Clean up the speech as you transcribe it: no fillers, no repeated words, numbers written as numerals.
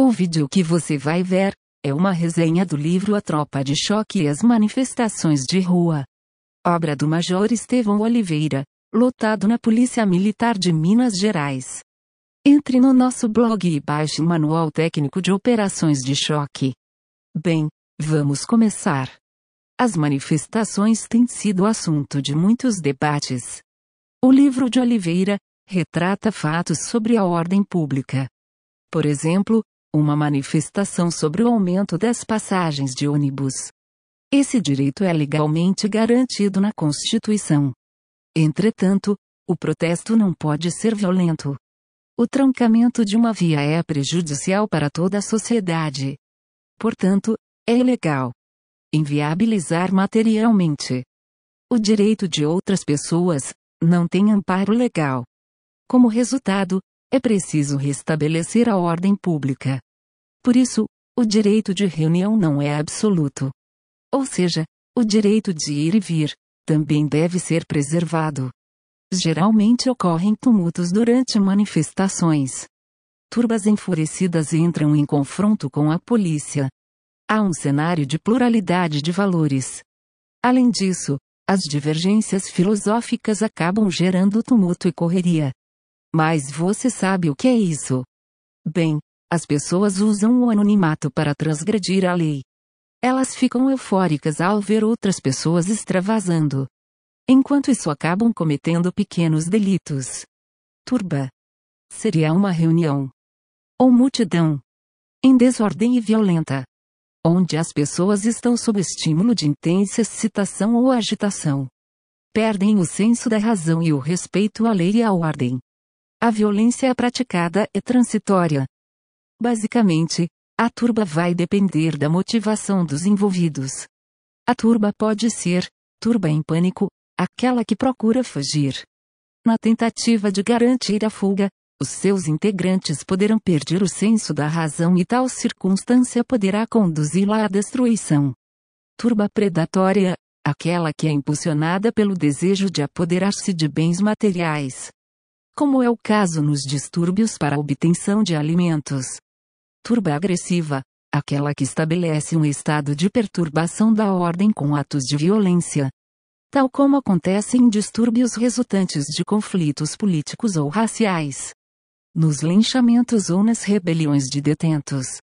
O vídeo que você vai ver é uma resenha do livro A Tropa de Choque e as Manifestações de Rua, obra do Major Estevão Oliveira, lotado na Polícia Militar de Minas Gerais. Entre no nosso blog e baixe o Manual Técnico de Operações de Choque. Bem, vamos começar. As manifestações têm sido assunto de muitos debates. O livro de Oliveira retrata fatos sobre a ordem pública. Por exemplo, uma manifestação sobre o aumento das passagens de ônibus. Esse direito é legalmente garantido na Constituição. Entretanto, o protesto não pode ser violento. O trancamento de uma via é prejudicial para toda a sociedade. Portanto, é ilegal inviabilizar materialmente o direito de outras pessoas, não tem amparo legal. Como resultado, é preciso restabelecer a ordem pública. Por isso, o direito de reunião não é absoluto. Ou seja, o direito de ir e vir também deve ser preservado. Geralmente ocorrem tumultos durante manifestações. Turbas enfurecidas entram em confronto com a polícia. Há um cenário de pluralidade de valores. Além disso, as divergências filosóficas acabam gerando tumulto e correria. Mas você sabe o que é isso? Bem, as pessoas usam o anonimato para transgredir a lei. Elas ficam eufóricas ao ver outras pessoas extravasando. Enquanto isso, acabam cometendo pequenos delitos. Turba seria uma reunião ou multidão em desordem e violenta, onde as pessoas estão sob estímulo de intensa excitação ou agitação. Perdem o senso da razão e o respeito à lei e à ordem. A violência praticada é transitória. Basicamente, a turba vai depender da motivação dos envolvidos. A turba pode ser turba em pânico, aquela que procura fugir. Na tentativa de garantir a fuga, os seus integrantes poderão perder o senso da razão e tal circunstância poderá conduzi-la à destruição. Turba predatória, aquela que é impulsionada pelo desejo de apoderar-se de bens materiais, como é o caso nos distúrbios para a obtenção de alimentos. Turba agressiva, aquela que estabelece um estado de perturbação da ordem com atos de violência, tal como acontece em distúrbios resultantes de conflitos políticos ou raciais, nos linchamentos ou nas rebeliões de detentos.